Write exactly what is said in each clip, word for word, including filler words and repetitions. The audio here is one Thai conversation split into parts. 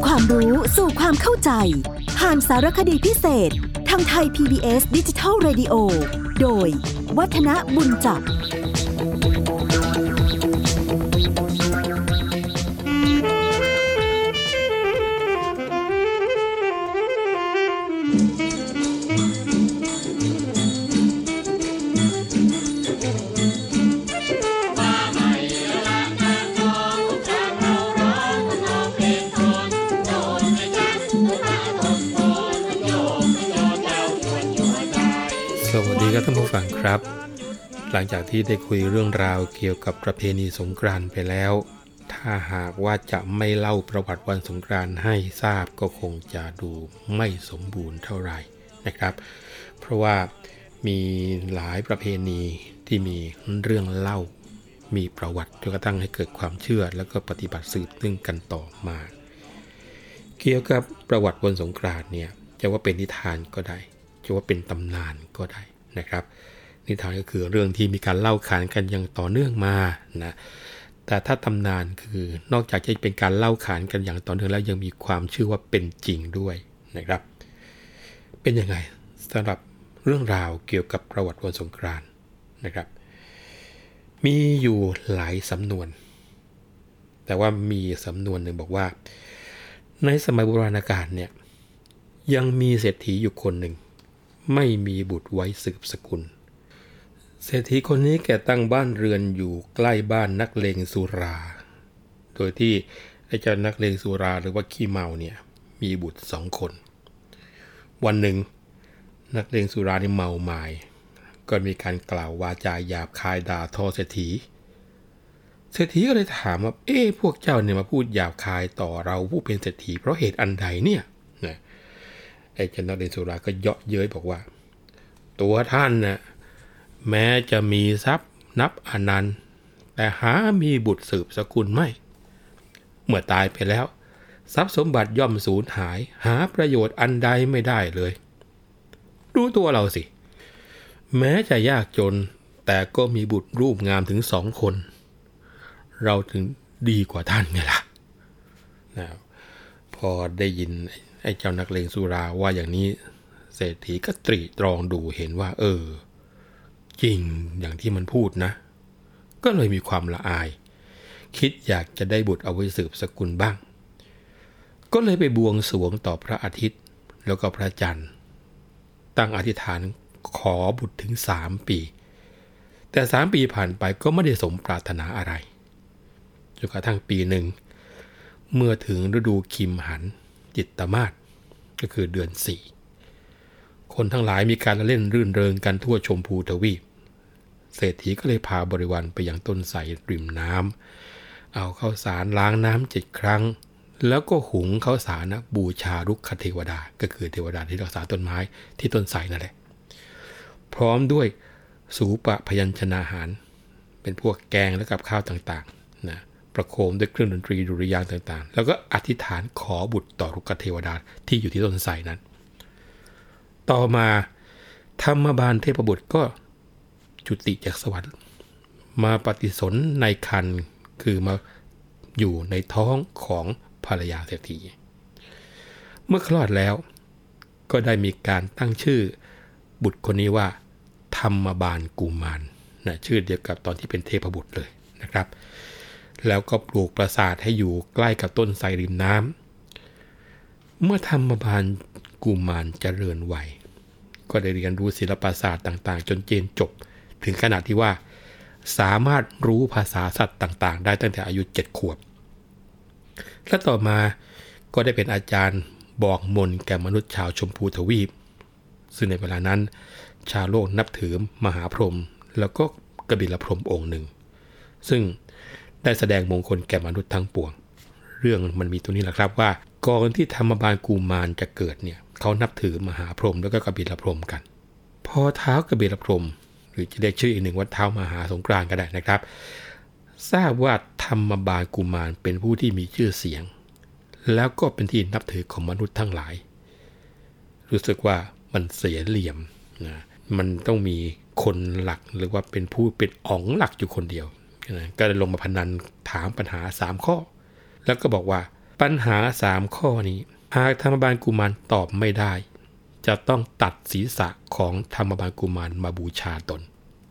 ำความรู้สู่ความเข้าใจผ่านสารคดีพิเศษทางไทย พี บี เอส Digital Radio โดยวัฒนบุญจับท่านผู้ฟังครับหลังจากที่ได้คุยเรื่องราวเกี่ยวกับประเพณีสงกรานต์ไปแล้วถ้าหากว่าจะไม่เล่าประวัติวันสงกรานต์ให้ทราบก็คงจะดูไม่สมบูรณ์เท่าไหร่นะครับเพราะว่ามีหลายประเพณีที่มีเรื่องเล่ามีประวัติจนกระทั่งให้เกิดความเชื่อแล้วก็ปฏิบัติสืบเนื่องกันต่อมาเกี่ยวกับประวัติวันสงกรานต์เนี่ยจะว่าเป็นนิทานก็ได้จะว่าเป็นตำนานก็ได้นะครับนิทานก็คือเรื่องที่มีการเล่าขานกันอย่างต่อเนื่องมานะแต่ถ้าตำนานคือนอกจากจะเป็นการเล่าขานกันอย่างต่อเนื่องแล้วยังมีความเชื่อว่าเป็นจริงด้วยนะครับเป็นยังไงสำหรับเรื่องราวเกี่ยวกับประวัติวันสงกรานต์นะครับมีอยู่หลายสำนวนแต่ว่ามีสำนวนหนึ่งบอกว่าในสมัยโบราณกาลเนี่ยยังมีเศรษฐีอยู่คนหนึ่งไม่มีบุตรไว้สืบสกุลเศรษฐีคนนี้แกตั้งบ้านเรือนอยู่ใกล้บ้านนักเลงสุราโดยที่ไอ้เจ้านักเลงสุราหรือว่าขี้เมาเนี่ยมีบุตรสองคนวันหนึ่งนักเลงสุรานี่เมาหมายก็มีการกล่าววาจาหยาบคายด่าทอเศรษฐีเศรษฐีก็เลยถามว่าเอ๊ะพวกเจ้าเนี่ยมาพูดหยาบคายต่อเราผู้เป็นเศรษฐีเพราะเหตุอันใดเนี่ยไอ้เจ้านักเลงสุราก็เยาะเย้ยบอกว่าตัวท่านน่ะแม้จะมีทรัพย์นับอนันต์แต่หามีบุตรสืบสกุลไม่เมื่อตายไปแล้วทรัพย์สมบัติย่อมสูญหายหาประโยชน์อันใดไม่ได้เลยดูตัวเราสิแม้จะยากจนแต่ก็มีบุตรรูปงามถึงสองคนเราถึงดีกว่าท่านไงล่ะนะพอได้ยินไอ้เจ้านักเลงสุราว่าอย่างนี้เศรษฐีก็ตรีตรองดูเห็นว่าเออจริงอย่างที่มันพูดนะก็เลยมีความละอายคิดอยากจะได้บุตรเอาไว้สืบสกุลบ้างก็เลยไปบวงสรวงต่อพระอาทิตย์แล้วก็พระจันทร์ตั้งอธิษฐานขอบุตรถึงสามปีแต่สามปีผ่านไปก็ไม่ได้สมปรารถนาอะไรจนกระทั่งปีหนึ่งเมื่อถึงฤดูคิมหันจิตตมาศก็คือเดือนสี่คนทั้งหลายมีการเล่นรื่นเริงกันทั่วชมพูทวีปเศรษฐีก็เลยพาบริวารไปยังต้นไทรริมน้ำเอาข้าวสารล้างน้ำเจ็ดครั้งแล้วก็หุงข้าวสารนะบูชารุกขเทวดาก็คือเทวดาที่รักษาต้นไม้ที่ต้นไทรนั่นแหละพร้อมด้วยสูปะพยัญชนะอาหารเป็นพวกแกงและกับข้าวต่างๆนะประโคมด้วยเครื่องดนตรีดุริยางค์ต่างๆแล้วก็อธิษฐานขอบุตรต่อรุกขเทวดาที่อยู่ที่ต้นไทรนั้นต่อมาธรรมบาลเทพบุตรก็จุติจากสวรรค์มาปฏิสนธิในครรภ์คือมาอยู่ในท้องของภรรยาเศรษฐีเมื่อคลอดแล้วก็ได้มีการตั้งชื่อบุตรคนนี้ว่าธรรมบาลกุมารนะชื่อเดียวกับตอนที่เป็นเทพบุตรเลยนะครับแล้วก็ปลูกปราสาทให้อยู่ใกล้กับต้นไทรริมน้ำเมื่อธรรมบาลกุมารเจริญวัยก็ได้เรียนรู้ศิลปศาสตร์ต่างๆจนเจนจบถึงขนาดที่ว่าสามารถรู้ภาษาสัตว์ต่างๆได้ตั้งแต่อายุเจ็ดขวบและต่อมาก็ได้เป็นอาจารย์บอกมนต์แก่มนุษย์ชาวชมพูทวีปซึ่งในเวลานั้นชาวโลกนับถือมหาพรหมแล้วก็กบิลพรหมองค์หนึ่งซึ่งได้แสดงมงคลแก่มนุษย์ทั้งปวงเรื่องมันมีตัวนี้แหละครับว่าก่อนที่ธรรมบาลกุมารจะเกิดเนี่ยเขานับถือมหาพรหมแล้วก็กบิลพรหมกันพอเท้ากบิลพรหมหรือจะเรียกชื่ออีกหนึ่งว่าเท้ามหาสงกรานต์ก็ได้นะครับทราบว่าธรรมบาลกุมารเป็นผู้ที่มีชื่อเสียงแล้วก็เป็นที่นับถือของมนุษย์ทั้งหลายรู้สึกว่ามันเสียเหลี่ยมนะมันต้องมีคนหลักหรือว่าเป็นผู้เป็นอ๋องหลักอยู่คนเดียวก็เลยลงมาพนันถามปัญหาสามข้อแล้วก็บอกว่า ปัญหาสามข้อนี้หากธรรมบาลกุมารตอบไม่ได้จะต้องตัดศีรษะของธรรมบาลกุมารมาบูชาตน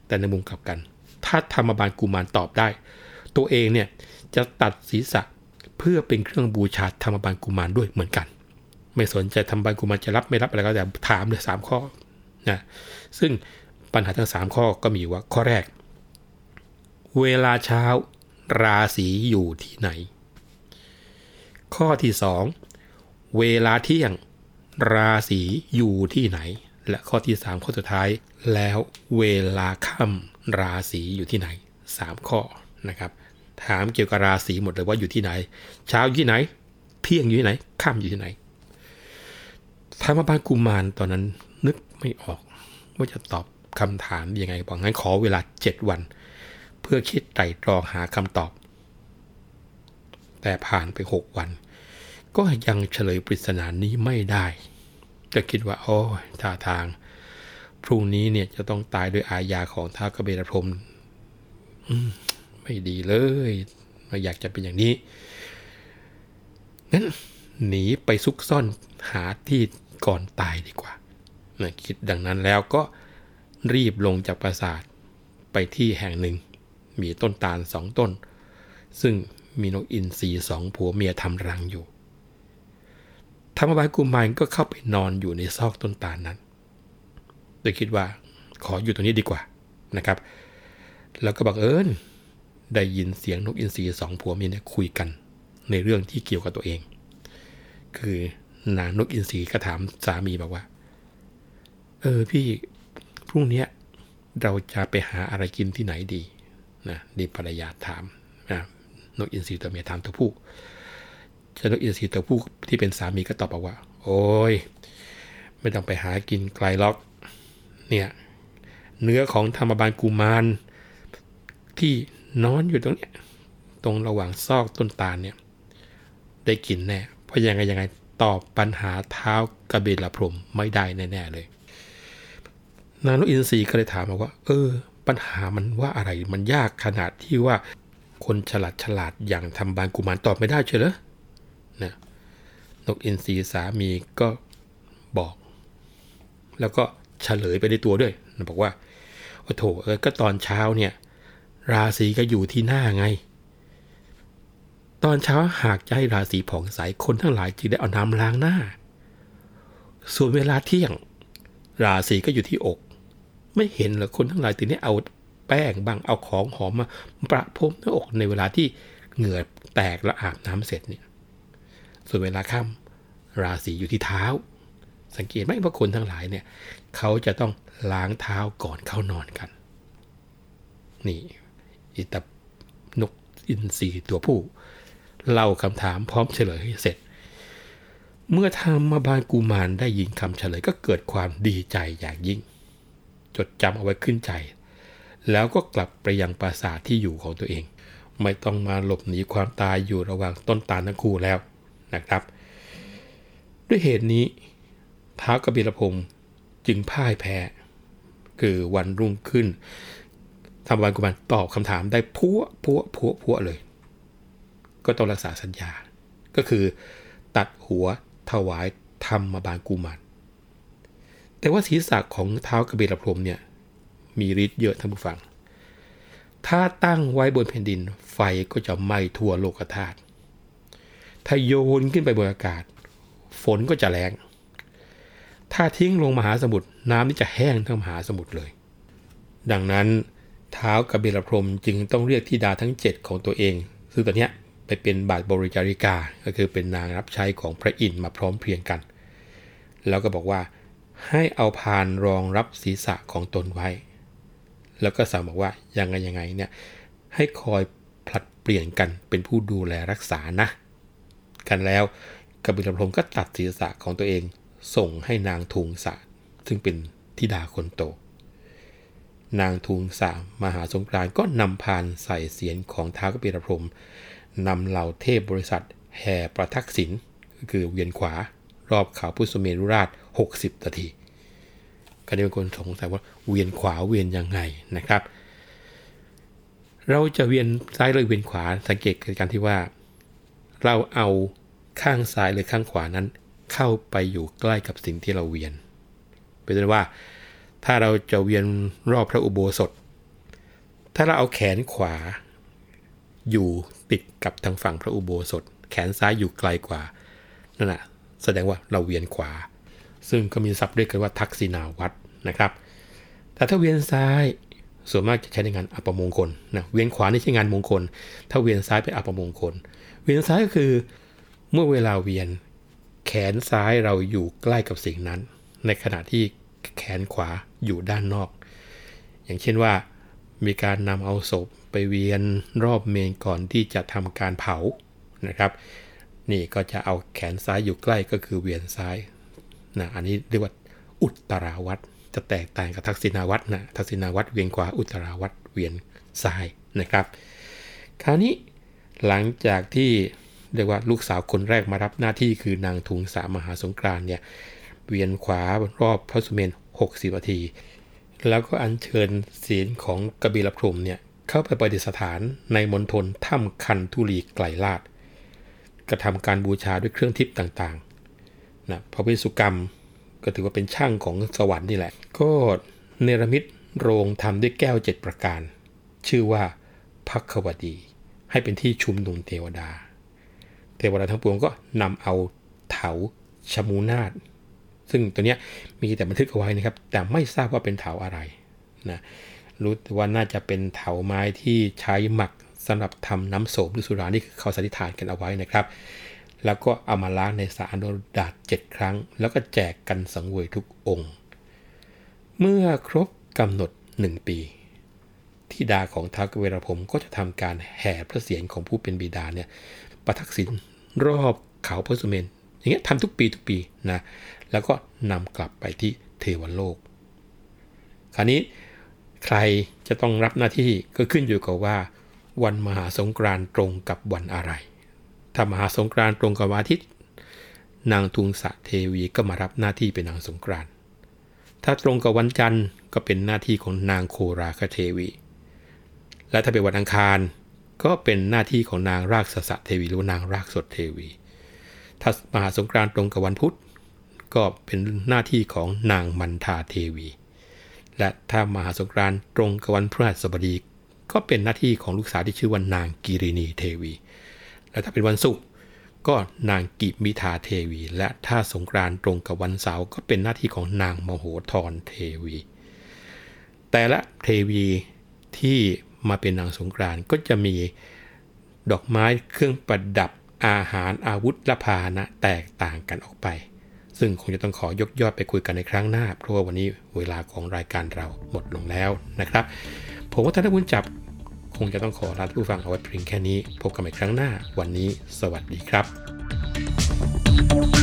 แต่ในมุมกลับกันถ้าธรรมบาลกุมารตอบได้ตัวเองเนี่ยจะตัดศีรษะเพื่อเป็นเครื่องบูชาธรรมบาลกุมารด้วยเหมือนกันไม่สนใจธรรมบาลกุมารจะรับไม่รับอะไรก็แต่ถามเลยสามข้อนะซึ่งปัญหาทั้งสามข้อก็มีว่าข้อแรกเวลาเช้าราศีอยู่ที่ไหนข้อที่สองเวลาเที่ยงราศีอยู่ที่ไหนและข้อที่สามข้อสุดท้ายแล้วเวลาค่ำราศีอยู่ที่ไหนสามข้อนะครับถามเกี่ยวกับราศีหมดเลยว่าอยู่ที่ไหนเช้าอยู่ที่ไหนเที่ยงอยู่ที่ไหนค่ำอยู่ที่ไหนธรรมบาลกุมารตอนนั้นนึกไม่ออกว่าจะตอบคำถามยังไงบอกงั้นขอเวลาเจ็ดวันเพื่อคิดไตร่ตรองหาคำตอบแต่ผ่านไปหกวันก็ยังเฉลยปริศนานี้ไม่ได้ก็คิดว่าโอ้ท่าทางพรุ่งนี้เนี่ยจะต้องตายด้วยอาญาของท้าวกเบญพรหมไม่ดีเลยไม่อยากจะเป็นอย่างนี้งั้นหนีไปซุกซ่อนหาที่ก่อนตายดีกว่านะคิดดังนั้นแล้วก็รีบลงจากปราสาทไปที่แห่งหนึ่งมีต้นตาลสองต้นซึ่งมีนกอินทรีสองผัวเมียทำรังอยู่ธรรมบาลกุมารก็เข้าไปนอนอยู่ในซอกต้นตาลนั้นโดยคิดว่าขออยู่ตรงนี้ดีกว่านะครับแล้วก็บังเอิญได้ยินเสียงนกอินทรีสองผัวเมียเนี่ยคุยกันในเรื่องที่เกี่ยวกับตัวเองคือนางนกอินทรีก็ถามสามีบอกว่าเออพี่พรุ่งนี้เราจะไปหาอะไรกินที่ไหนดีนะนี่ภรรยาถามนะนกอินทรีตัวเมียถามตัวผู้เจ้านกอินทรีตัวผู้ที่เป็นสามีก็ตอบบอกว่าโอ้ยไม่ต้องไปหากินไกลหรอกเนี่ยเนื้อของธรรมบาลกุมารที่นอนอยู่ตรงเนี้ยตรงระหว่างซอกต้นตาลเนี่ยได้กินแน่เพราะยังไงยังไงตอบปัญหาเท้ากเบญพรหมไม่ได้แน่ๆเลยนางนกอินทรีก็เลยถามบอกว่าเออปัญหามันว่าอะไรมันยากขนาดที่ว่าคนฉลาดฉลาดอย่างธรรมบาลกุมารตอบไม่ได้เชียวเหรอนะนกอินทรีสามีก็บอกแล้วก็เฉลยไปในตัวด้วยบอกว่าโอ้โถเออก็ตอนเช้าเนี่ยราศีก็อยู่ที่หน้าไงตอนเช้าหากจะให้ราศีผ่องใสคนทั้งหลายจึงได้เอาน้ำล้างหน้าส่วนเวลาเที่ยงราศีก็อยู่ที่อกไม่เห็นเหรอคนทั้งหลายถึงได้เอาแป้งบ้างเอาของหอมมาประพรมหน้าอกในเวลาที่เหงื่อแตกและอาบน้ำเสร็จเนี่ยส่วนเวลาค่ำราศีอยู่ที่เท้าสังเกตไหมว่าคนทั้งหลายเนี่ยเขาจะต้องล้างเท้าก่อนเข้านอนกันนี่อิตานกอินทรีตัวผู้เล่าคำถามพร้อมเฉลยให้เสร็จเมื่อธรรมบาลกุมารได้ยินคำเฉลยก็เกิดความดีใจอย่างยิ่งจดจำเอาไว้ขึ้นใจแล้วก็กลับไปยังปราสาทที่อยู่ของตัวเองไม่ต้องมาหลบหนีความตายอยู่ระหว่างต้นตาลทั้งคู่แล้วนะครับด้วยเหตุนี้ท้าวกเบญพรหมจึงพ่ายแพ้คือวันรุ่งขึ้นธรรมบาลกุมารตอบคำถามได้พัวพัวพัวพัวเลยก็ต้องรักษาสัญญาก็คือตัดหัวถวายธรรมบาลกุมารแต่ว่าศีรษะของท้าวกเบญพรหมเนี่ยมีฤทธิ์เยอะท่านผู้ฟังถ้าตั้งไว้บนแผ่นดินไฟก็จะไหม้ทั่วโลกธาตุถ้าโยนขึ้นไปบนอากาศฝนก็จะแรงถ้าทิ้งลงมหาสมุทรน้ำนี่จะแห้งทั้งมหาสมุทรเลยดังนั้นท้าวกเบญพรหมจึงต้องเรียกธิดาทั้งเจ็ดของตัวเองซึ่งตอนนี้ไปเป็นบาทบริจาริกาก็คือเป็นนางรับใช้ของพระอินทร์มาพร้อมเพรียงกันแล้วก็บอกว่าให้เอาพานรองรับศีรษะของตนไว้แล้วก็สั่งบอกว่ายังไงยังไงเนี่ยให้คอยผลัดเปลี่ยนกันเป็นผู้ดูแลรักษานะกันแล้วกเบญพรหมก็ตัดศีรษะของตัวเองส่งให้นางทุงสะซึ่งเป็นธิดาคนโตนางทุงสะมหาสงกรานต์ก็นำพานใส่เศียรของท้าวกเบญพรหมนำเหล่าเทพบริษัทแห่ประทักษิณคือเวียนขวารอบเขาพุทธสุเมรุราชหกสิบนาทีก็ได้เป็นคนสงสัยว่าเวียนขวาเวียนยังไงนะครับเราจะเวียนซ้ายหรือเวียนขวาสังเกตการที่ว่าเราเอา ข้างซ้ายหรือข้างขวานั้นเข้าไปอยู่ใกล้กับสิ่งที่เราเวียนเป็นต้นว่าถ้าเราจะเวียนรอบพระอุโบสถถ้าเราเอาแขนขวาอยู่ติดกับทางฝั่งพระอุโบสถแขนซ้ายอยู่ไกลกว่านั่นน่ะแสดงว่าเราเวียนขวาซึ่งก็มีศัพท์เรียกกันว่าทักษิณาวัตรนะครับแต่ถ้าเวียนซ้ายส่วนมากจะใช้ในงานอัปมงคลนะเวียนขวานี่ใช้งานมงคลถ้าเวียนซ้ายเป็นอัปมงคลเวียนซ้ายก็คือเมื่อเวลาเวียนแขนซ้ายเราอยู่ใกล้กับสิ่งนั้นในขณะที่แขนขวาอยู่ด้านนอกอย่างเช่นว่ามีการนำเอาศพไปเวียนรอบเมนก่อนที่จะทำการเผานะครับนี่ก็จะเอาแขนซ้ายอยู่ใกล้ก็คือเวียนซ้ายนะอันนี้เรียกว่าอุตตราวัตรจะแตกต่างกับทักษิณาวัตรนะทักษิณาวัตรเวียนขวาอุตตราวัตรเวียนซ้ายนะครับคราวนี้หลังจากที่เรียกว่าลูกสาวคนแรกมารับหน้าที่คือนางทุงสามหาสงกรานต์เนี่ยเวียนขวารอบพระสุเมรุหกสิบนาทีแล้วก็อัญเชิญศีลของกบิลพรหมเนี่ยเข้าไปประดิษฐานในมณฑลถ้ำคันธุลีไกลลาศกระทำการบูชาด้วยเครื่องทิพย์ต่างๆนะพระวิสุกรรมก็ถือว่าเป็นช่างของสวรรค์นี่แหละก็เนรมิตโรงทำด้วยแก้วเจ็ดประการชื่อว่าภักขวดีให้เป็นที่ชุมนุมเทวดาเทวดาทั้งปวงก็นำเอาเถาชมูนาฏซึ่งตัวเนี้ยมีแต่บันทึกเอาไว้นะครับแต่ไม่ทราบว่าเป็นเถาอะไรนะรู้แต่ว่าน่าจะเป็นเถาไม้ที่ใช้หมักสำหรับทำน้ำโสมหรือสุรานี่คือเขาสันนิษฐานกันเอาไว้นะครับแล้วก็เอามาล้างในสระอโนดาตเจ็ดครั้งแล้วก็แจกกันสังเวยทุกองค์เมื่อครบกำหนดหนึ่งปีธิดาของท้าวกเวฬพรหมก็จะทำการแห่พระเศียรของผู้เป็นบิดาเนี่ยประทักษิณรอบเขาพระสุเมรุอย่างเงี้ยทำทุกปีทุกปีนะแล้วก็นำกลับไปที่เทวโลกคราวนี้ใครจะต้องรับหน้าที่ก็ขึ้นอยู่กับว่าวันมหาสงกรานต์ตรงกับวันอะไรถ้ามหาสงกรานต์ตรงกับวันอาทิตย์นางทุงสะเทวีก็มารับหน้าที่เป็นนางสงกรานต์ถ้าตรงกับวันจันทร์ก็เป็นหน้าที่ของนางโคราคเทวีและถ้าเป็นวันอังคารก็เป็นหน้าที่ของนางรากสสะเทวีหรือนางรากสดเทวีถ้ามหาสงกรานต์ตรงกับวันพุธก็เป็นหน้าที่ของนางมันทาเทวีและถ้ามหาสงกรานต์ตรงกับวันพฤหัสบดีก็เป็นหน้าที่ของลูกสาวที่ชื่อว่านางกิรินีเทวีและถ้าเป็นวันศุกร์ก็นางกิมิทาเทวีและถ้าสงกรานต์ตรงกับวันเสาร์ก็เป็นหน้าที่ของนางมโหธรเทวีแต่ละเทวีที่มาเป็นนางสงกรานต์ก็จะมีดอกไม้เครื่องประดับอาหารอาวุธและพาหนะแตกต่างกันออกไปซึ่งคงจะต้องขอยกยอดไปคุยกันในครั้งหน้าเพราะว่าวันนี้เวลาของรายการเราหมดลงแล้วนะครับผมวัฒนบุญจับคงจะต้องขอลาผู้ฟังเอาไว้เพียงแค่นี้พบกันใหม่ครั้งหน้าวันนี้สวัสดีครับ